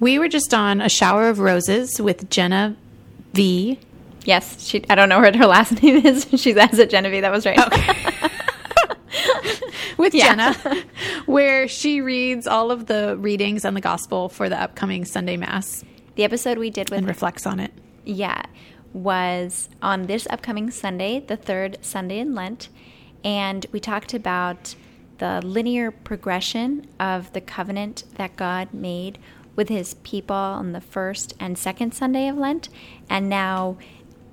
We were just on A Shower of Roses with Jenna V. Yes, I don't know what her last name is. She's as a Genevieve. That was right. Okay. With Jenna, where she reads all of the readings and the gospel for the upcoming Sunday Mass. The episode we did with and reflects on it. Yeah, was on this upcoming Sunday, the third Sunday in Lent, and we talked about the linear progression of the covenant that God made with his people on the first and second Sunday of Lent. And now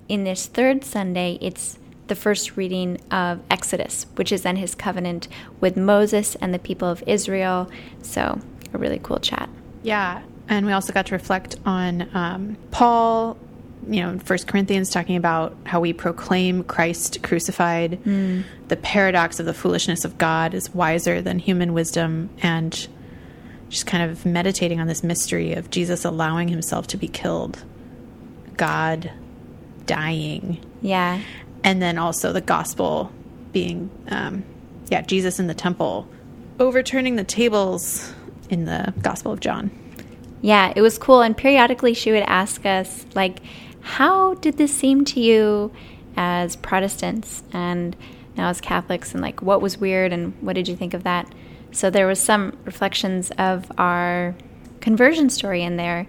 in this third Sunday, it's the first reading of Exodus, which is then his covenant with Moses and the people of Israel. So a really cool chat. Yeah. And we also got to reflect on Paul, you know, in 1 Corinthians, talking about how we proclaim Christ crucified. The paradox of the foolishness of God is wiser than human wisdom, and just kind of meditating on this mystery of Jesus allowing himself to be killed, God dying. Yeah. And then also the gospel being, Jesus in the temple, overturning the tables in the Gospel of John. Yeah, it was cool. And periodically she would ask us, like, how did this seem to you as Protestants and now as Catholics? And, like, what was weird and what did you think of that? So there was some reflections of our conversion story in there.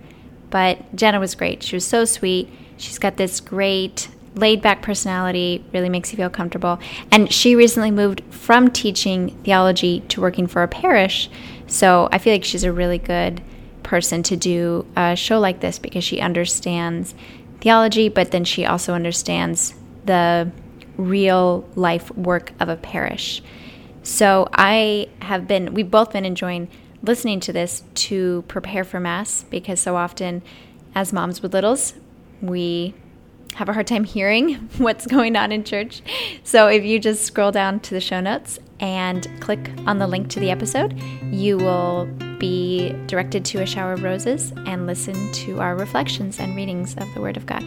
But Jenna was great. She was so sweet. She's got this great laid-back personality, really makes you feel comfortable. And she recently moved from teaching theology to working for a parish. So I feel like she's a really good person to do a show like this because she understands theology, but then she also understands the real-life work of a parish. So we've both been enjoying listening to this to prepare for Mass, because so often as moms with littles, we have a hard time hearing what's going on in church. So if you just scroll down to the show notes and click on the link to the episode, you will be directed to A Shower of Roses and listen to our reflections and readings of the Word of God.